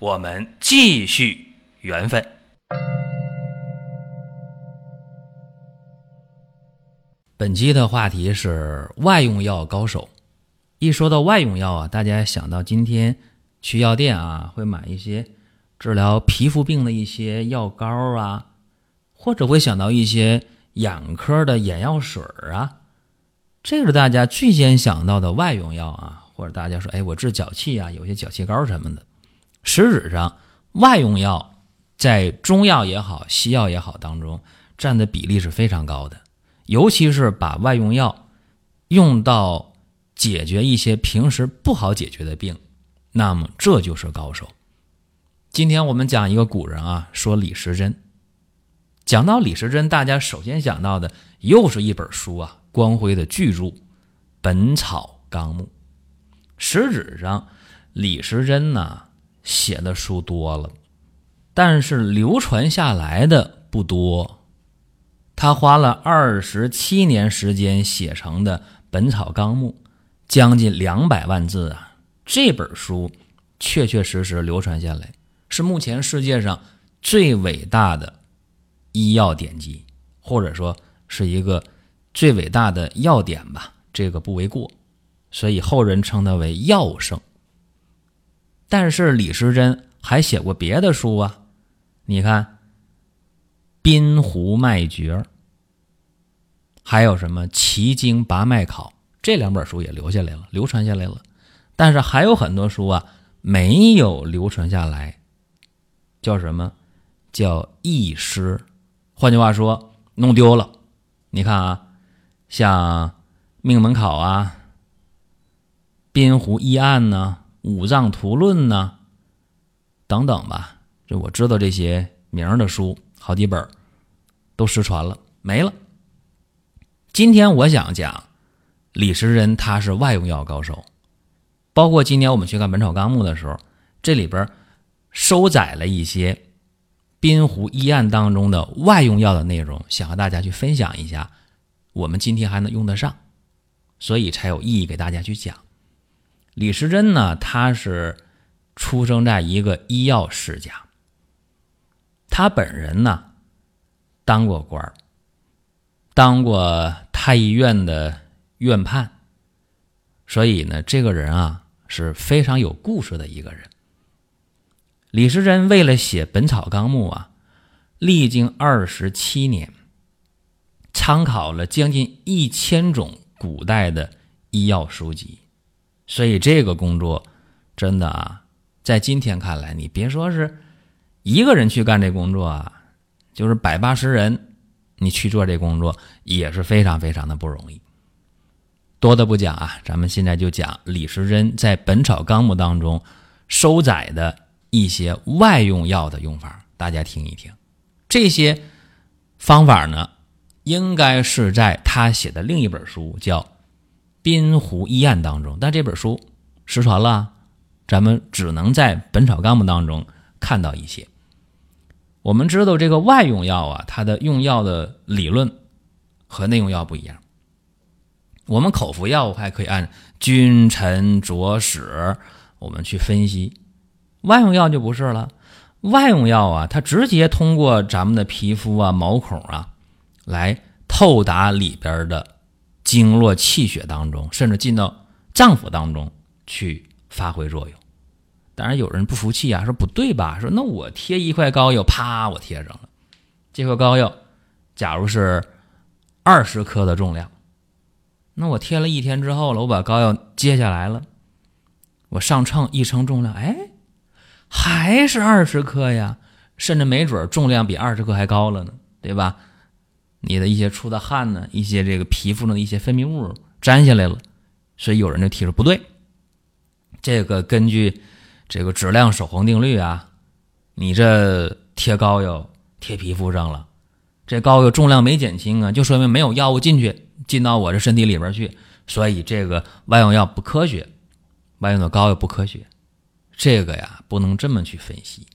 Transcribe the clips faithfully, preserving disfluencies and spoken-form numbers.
我们继续缘分。本期的话题是外用药高手。一说到外用药啊，大家想到今天去药店啊，会买一些治疗皮肤病的一些药膏啊，或者会想到一些眼科的眼药水啊，这是大家最先想到的外用药啊。或者大家说，哎，我治脚气啊，有些脚气膏什么的。实质上，外用药在中药也好、西药也好当中占的比例是非常高的，尤其是把外用药用到解决一些平时不好解决的病，那么这就是高手。今天我们讲一个古人啊，说李时珍。讲到李时珍，大家首先想到的又是一本书啊，光辉的巨著《本草纲目》。实质上，李时珍呢写的书多了，但是流传下来的不多。他花了二十七年时间写成的《本草纲目》，将近两百万字啊！这本书确确实实流传下来，是目前世界上最伟大的医药典籍，或者说是一个最伟大的药典吧，这个不为过，所以后人称它为药圣。但是李时珍还写过别的书啊，你看滨湖脉诀，还有什么奇经拔脉考，这两本书也留下来了，流传下来了。但是还有很多书啊没有流传下来，叫什么？叫佚失。换句话说，弄丢了。你看啊，像命门考啊、滨湖医案呢、五脏图论呢等等吧，就我知道这些名的书好几本都失传了，没了。今天我想讲李时珍，他是外用药高手，包括今年我们去看《本草纲目》的时候，这里边收载了一些滨湖医案当中的外用药的内容，想和大家去分享一下，我们今天还能用得上，所以才有意义给大家去讲。李时珍呢，他是出生在一个医药世家，他本人呢当过官，当过太医院的院判，所以呢这个人啊是非常有故事的一个人。李时珍为了写《本草纲目》啊，历经二十七年，参考了将近一千种古代的医药书籍，所以这个工作真的啊，在今天看来，你别说是一个人去干这工作啊，就是百八十人你去做这工作也是非常非常的不容易。多的不讲啊，咱们现在就讲李时珍在《本草纲目》当中收载的一些外用药的用法，大家听一听。这些方法呢应该是在他写的另一本书叫《滨湖医案》当中，但这本书失传了，咱们只能在《本草纲目》当中看到一些。我们知道这个外用药啊，它的用药的理论和内用药不一样。我们口服药还可以按君臣佐使我们去分析，外用药就不是了。外用药啊，它直接通过咱们的皮肤啊、毛孔啊，来透达里边的经络气血当中，甚至进到脏腑当中去发挥作用。当然有人不服气啊，说不对吧，说那我贴一块膏药，啪我贴上了，这块膏药假如是二十克的重量，那我贴了一天之后了，我把膏药揭下来了，我上秤一称重量，哎还是二十克呀，甚至没准重量比二十克还高了呢，对吧？你的一些出的汗呢，一些这个皮肤上的一些分泌物粘下来了，所以有人就提出不对，这个根据这个质量守恒定律啊，你这贴膏药贴皮肤上了，这膏药重量没减轻啊，就说明没有药物进去进到我这身体里边去，所以这个外用药不科学，外用的膏药不科学。这个呀不能这么去分析。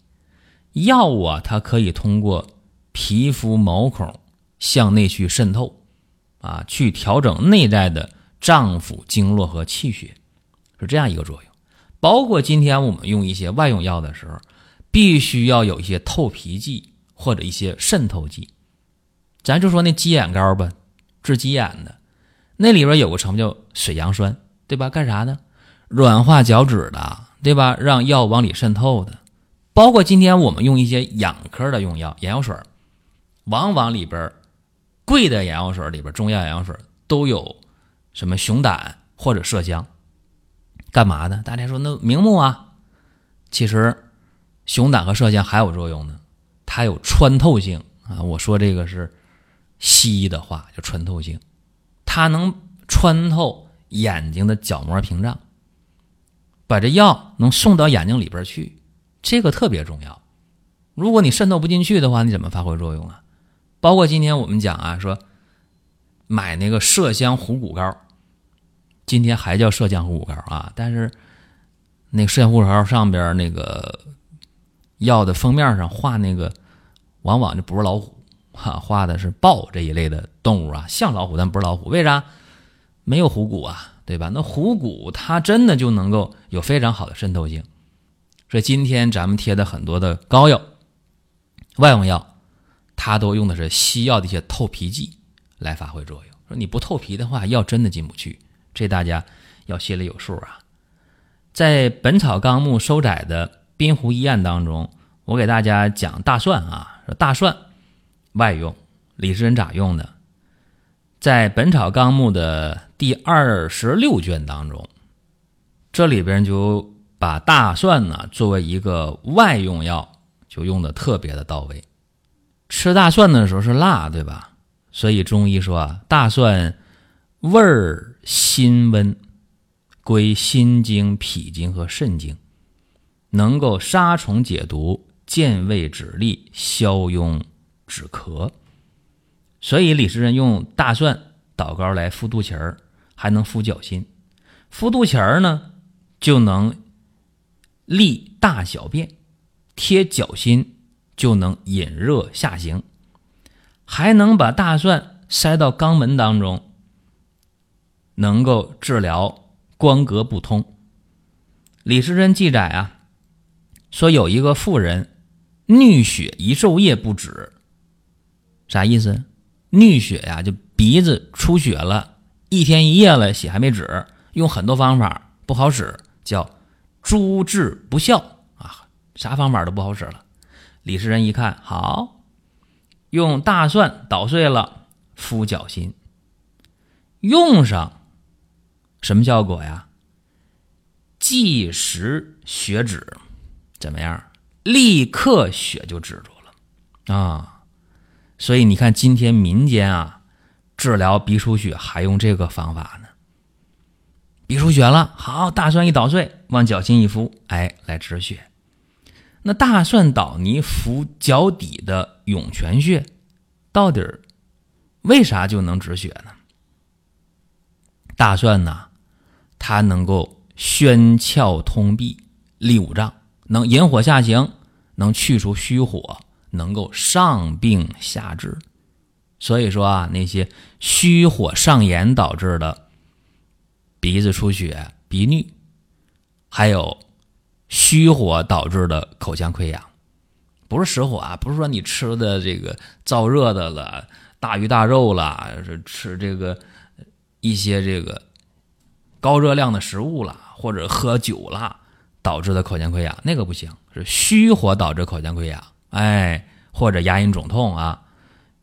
药物啊它可以通过皮肤毛孔向内去渗透啊，去调整内在的脏腑经络和气血，是这样一个作用。包括今天我们用一些外用药的时候，必须要有一些透皮剂或者一些渗透剂。咱就说那鸡眼膏吧，治鸡眼的，那里边有个成分叫水杨酸，对吧？干啥呢？软化角质的，对吧？让药往里渗透的。包括今天我们用一些眼科的用药，眼药水，往往里边贵的眼药水里边，中药眼药水都有什么熊胆或者麝香。干嘛呢？大家说那明目啊，其实熊胆和麝香还有作用呢，它有穿透性啊。我说这个是西医的话，就穿透性，它能穿透眼睛的角膜屏障，把这药能送到眼睛里边去，这个特别重要。如果你渗透不进去的话，你怎么发挥作用啊？包括今天我们讲啊，说买那个麝香虎骨膏，今天还叫麝香虎骨膏啊，但是那个麝香虎骨膏上边那个药的封面上画那个，往往就不是老虎啊，画的是豹这一类的动物啊，像老虎但不是老虎，为啥？没有虎骨啊，对吧？那虎骨它真的就能够有非常好的渗透性。所以今天咱们贴的很多的膏药、外用药，它都用的是西药的一些透皮剂来发挥作用。说你不透皮的话，药真的进不去，这大家要心里有数啊。在《本草纲目》收载的《滨湖医案》当中，我给大家讲大蒜啊，说大蒜外用，李时珍咋用的？在《本草纲目》的第二十六卷当中，这里边就把大蒜呢作为一个外用药，就用的特别的到位。吃大蒜的时候是辣，对吧？所以中医说啊，大蒜味儿辛温，归心经、脾经和肾经，能够杀虫解毒、健胃止痢、消痈止咳。所以李时珍用大蒜捣膏来敷肚脐儿，还能敷脚心。敷肚脐儿呢，就能利大小便；贴脚心就能引热下行，还能把大蒜塞到肛门当中，能够治疗关膈不通。李时珍记载啊，说有一个妇人衄血一昼夜不止，啥意思？衄血呀、啊，就鼻子出血了，一天一夜了，血还没止，用很多方法不好使，叫诸治不效啊，啥方法都不好使了。李时珍一看，好，用大蒜捣碎了敷脚心，用上什么效果呀？即时血止，怎么样？立刻血就止住了啊。所以你看今天民间啊治疗鼻出血还用这个方法呢。鼻出血了，好，大蒜一捣碎往脚心一敷，哎，来止血。那大蒜捣泥敷脚底的涌泉穴，到底为啥就能止血呢？大蒜呢，它能够宣窍通闭，利五脏，能引火下行，能去除虚火，能够上病下治。所以说啊，那些虚火上炎导致的鼻子出血、鼻衄，还有虚火导致的口腔溃疡，不是实火啊，不是说你吃的这个燥热的了、大鱼大肉了，吃这个一些这个高热量的食物了，或者喝酒了导致的口腔溃疡，那个不行，是虚火导致口腔溃疡。哎，或者牙龈肿痛啊，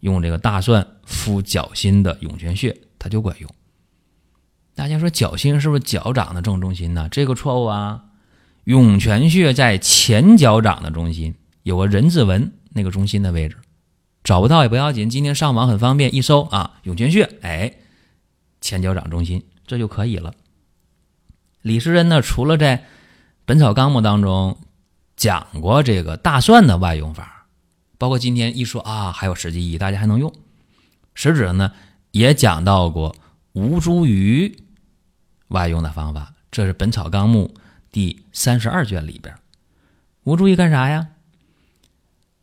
用这个大蒜敷脚心的涌泉穴，它就管用。大家说脚心是不是脚掌的正中心呢？这个错误啊，涌泉穴在前脚掌的中心，有个人字纹那个中心的位置，找不到也不要紧，今天上网很方便，一搜啊，涌泉穴，哎，前脚掌中心，这就可以了。李时珍呢，除了在《本草纲目》当中讲过这个大蒜的外用法，包括今天一说啊，还有实际意义，大家还能用。实质呢也讲到过吴茱萸外用的方法，这是《本草纲目》第三十二卷里边。吴茱萸干啥呀？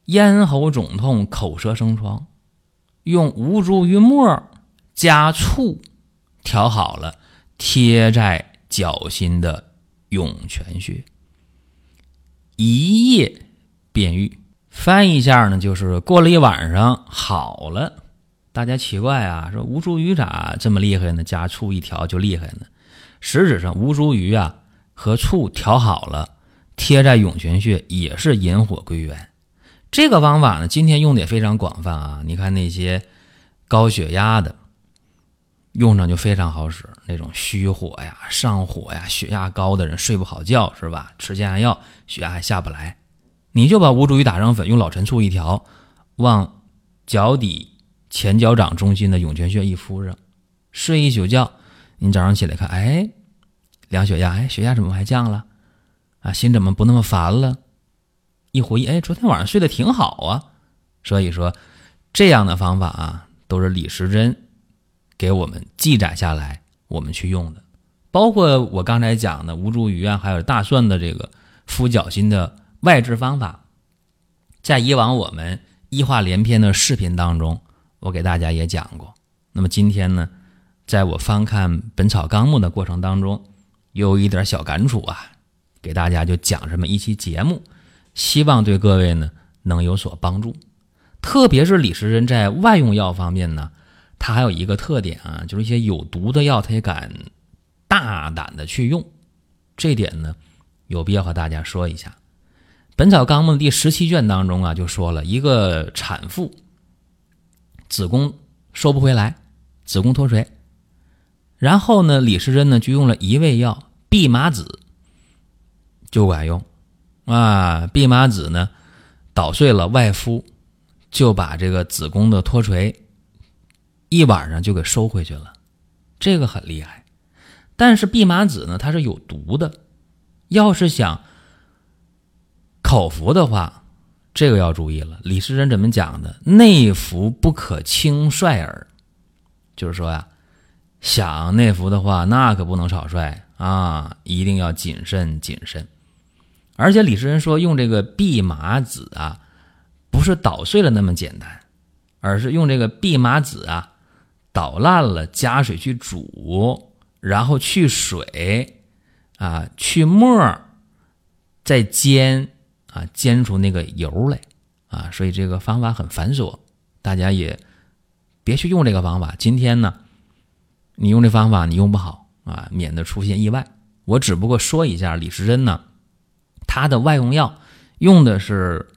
咽喉肿痛、口舌生疮，用吴茱萸末加醋调好了，贴在脚心的涌泉穴，一夜便愈。翻一下呢，就是过了一晚上好了。大家奇怪啊，说吴茱萸咋这么厉害呢？加醋一调就厉害呢？实质上，吴茱萸啊和醋调好了，贴在涌泉穴也是引火归元。这个方法呢，今天用的也非常广泛啊。你看那些高血压的，用上就非常好使。那种虚火呀、上火呀、血压高的人，睡不好觉是吧？吃降压药，血压还下不来。你就把吴茱萸打成粉，用老陈醋一调，往脚底前脚掌中心的涌泉穴一敷上，睡一宿觉，你早上起来看，哎，量血压，哎，血压怎么还降了啊？心怎么不那么烦了？一回忆，哎，昨天晚上睡得挺好啊。所以说，这样的方法啊，都是李时珍给我们记载下来，我们去用的。包括我刚才讲的吴茱萸啊，还有大蒜的这个敷脚心的外治方法，在以往我们医话连篇的视频当中，我给大家也讲过。那么今天呢，在我翻看《本草纲目》的过程当中，有一点小感触啊，给大家就讲这么一期节目，希望对各位呢能有所帮助。特别是李时珍在外用药方面呢，他还有一个特点啊，就是一些有毒的药他也敢大胆的去用，这点呢有必要和大家说一下。《本草纲目》第十七卷当中啊，就说了一个产妇子宫收不回来，子宫脱垂，然后呢，李时珍呢就用了一味药蓖麻子，就管用啊。蓖麻子呢捣碎了外敷，就把这个子宫的脱垂一晚上就给收回去了，这个很厉害。但是蓖麻子呢它是有毒的，要是想口服的话，这个要注意了。李时珍怎么讲的？内服不可轻率耳，就是说呀、啊，想内服的话，那可不能草率啊，一定要谨慎谨慎。而且李时珍说，用这个蓖麻子啊，不是捣碎了那么简单，而是用这个蓖麻子啊，捣烂了加水去煮，然后去水啊，去沫，再煎。啊，煎出那个油来啊，所以这个方法很繁琐，大家也别去用这个方法。今天呢，你用这方法你用不好啊，免得出现意外。我只不过说一下，李时珍呢，他的外用药用的是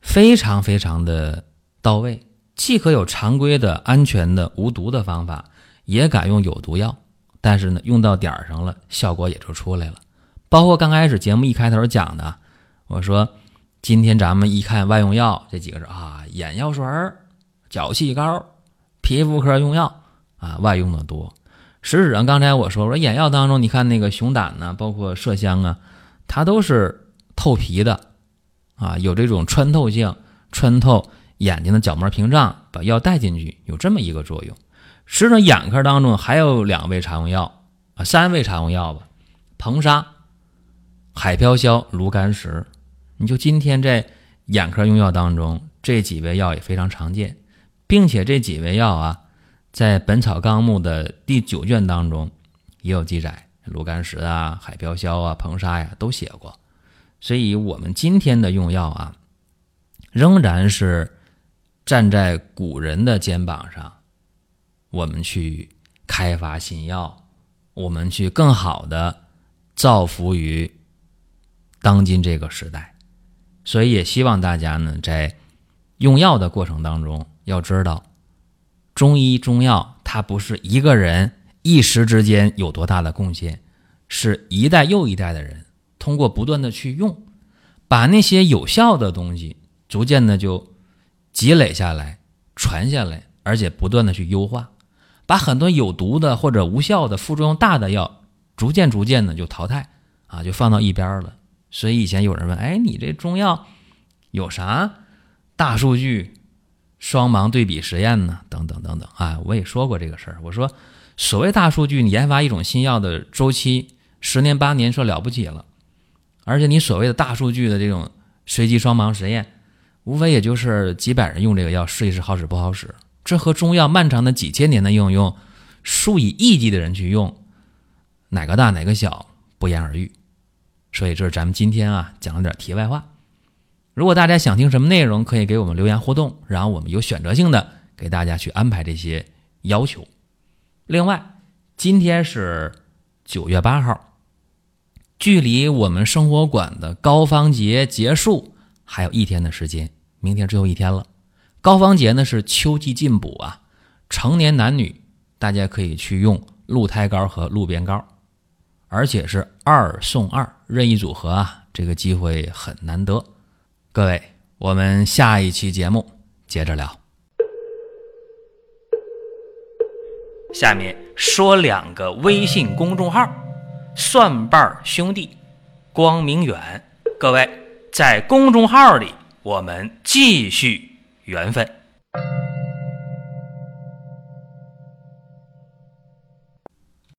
非常非常的到位，既可有常规的、安全的、无毒的方法，也敢用有毒药，但是呢，用到点儿上了，效果也就出来了。包括刚开始节目一开头讲的啊。我说今天咱们一看外用药这几个字啊，眼药水、脚气膏、皮肤科用药啊，外用的多。实质上刚才我说我说眼药当中，你看那个熊胆呢、啊、包括麝香啊，它都是透皮的啊，有这种穿透性，穿透眼睛的角膜屏障，把药带进去，有这么一个作用。实质上眼科当中还有两味常用药啊，三味常用药吧，硼砂、海飘消、炉甘石。你就今天在眼科用药当中，这几味药也非常常见，并且这几味药啊，在《本草纲目》的第九卷当中也有记载，炉甘石啊、海飘消啊、硼砂呀都写过。所以我们今天的用药啊，仍然是站在古人的肩膀上，我们去开发新药，我们去更好的造福于当今这个时代。所以也希望大家呢，在用药的过程当中，要知道中医中药它不是一个人一时之间有多大的贡献，是一代又一代的人通过不断的去用，把那些有效的东西逐渐的就积累下来、传下来，而且不断的去优化，把很多有毒的或者无效的、副作用大的药逐渐逐渐的就淘汰啊，就放到一边了。所以以前有人问，哎，你这中药有啥大数据双盲对比实验呢？等等等等啊，我也说过这个事儿。我说，所谓大数据，你研发一种新药的周期十年八年说了不起了，而且你所谓的大数据的这种随机双盲实验，无非也就是几百人用这个药试一试好使不好使。这和中药漫长的几千年的应用，数以亿计的人去用，哪个大哪个小不言而喻。所以这是咱们今天啊讲了点题外话。如果大家想听什么内容，可以给我们留言互动，然后我们有选择性的给大家去安排这些要求。另外，今天是九月八号，距离我们生活馆的高方节结束还有一天的时间，明天最后一天了。高方节呢是秋季进补啊，成年男女大家可以去用鹿胎膏和鹿鞭膏，而且是二送二任意组合啊，这个机会很难得。各位，我们下一期节目接着聊。下面说两个微信公众号，蒜瓣兄弟、光明远，各位在公众号里我们继续缘分。